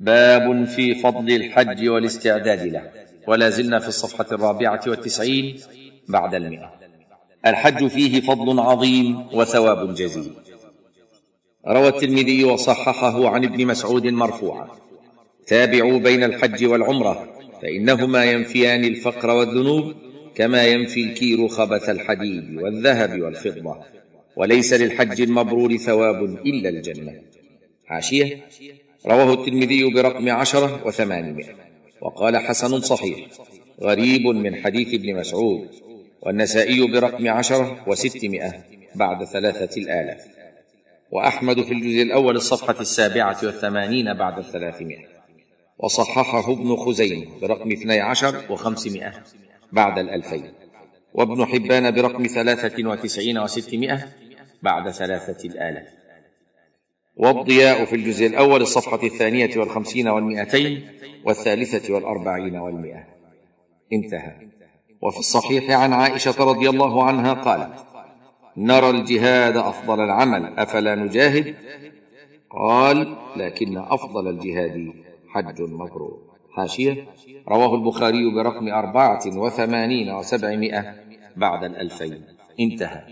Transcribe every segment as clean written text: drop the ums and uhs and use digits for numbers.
باب في فضل الحج والاستعداد له. ولا زلنا في الصفحة 94 بعد 100. الحج فيه فضل عظيم وثواب جزيل. روى الترمذي وصححه عن ابن مسعود مرفوعا: تابعوا بين الحج والعمرة فإنهما ينفيان الفقر والذنوب كما ينفي الكير خبث الحديد والذهب والفضة، وليس للحج المبرور ثواب إلا الجنة. حاشية: رواه الترمذي برقم 10 و800، وقال حسن صحيح غريب من حديث ابن مسعود، والنسائي برقم 10 و600 بعد 3000، وأحمد في الجزء الأول الصفحة 87 بعد 300، وصححه ابن خزيم برقم 12 و500 بعد 2000، وابن حبان برقم 93 و600 بعد 3000، والضياء في الجزء الأول الصفحة 252 و200 و340 و100. انتهى. وفي الصحيح عن عائشة رضي الله عنها قالت: نرى الجهاد أفضل العمل، أفلا نجاهد؟ قال: لكن أفضل الجهاد حج مبرور. حاشية: رواه البخاري برقم 84 و700 بعد 2000. انتهى.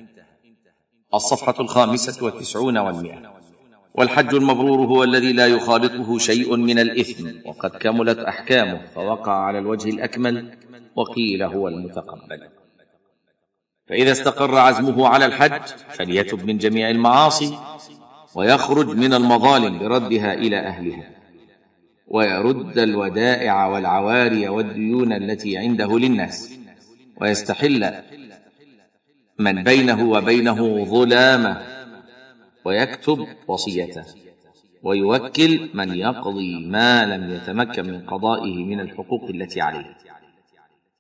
الصفحة 95 و900. والحج المبرور هو الذي لا يخالطه شيء من الإثم وقد كملت أحكامه، فوقع على الوجه الأكمل، وقيل هو المتقبل. فإذا استقر عزمه على الحج فليتب من جميع المعاصي ويخرج من المظالم بردها إلى أهلها، ويرد الودائع والعواري والديون التي عنده للناس، ويستحل من بينه وبينه ظلامه، ويكتب وصيته، ويوكل من يقضي ما لم يتمكن من قضائه من الحقوق التي عليه،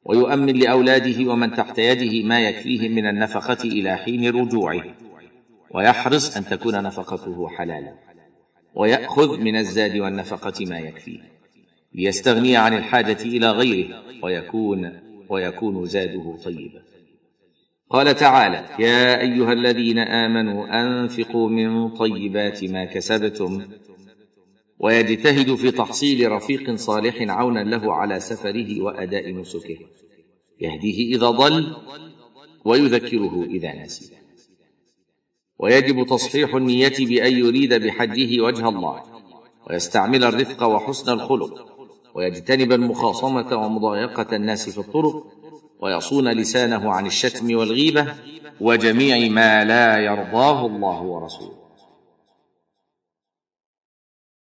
ويؤمن لأولاده ومن تحت يده ما يكفيهم من النفقة إلى حين رجوعه، ويحرص أن تكون نفقته حلالا، ويأخذ من الزاد والنفقة ما يكفيه ليستغني عن الحاجة إلى غيره، ويكون زاده طيبا. قال تعالى: يا أيها الذين آمنوا أنفقوا من طيبات ما كسبتم، ويجتهد في تحصيل رفيق صالح عونا له على سفره وأداء نسكه، يهديه إذا ضل ويذكره إذا نسي. ويجب تصحيح النية بأن يريد بحجه وجه الله، ويستعمل الرفق وحسن الخلق، ويجتنب المخاصمة ومضايقة الناس في الطرق، ويصون لسانه عن الشتم والغيبة وجميع ما لا يرضاه الله ورسوله.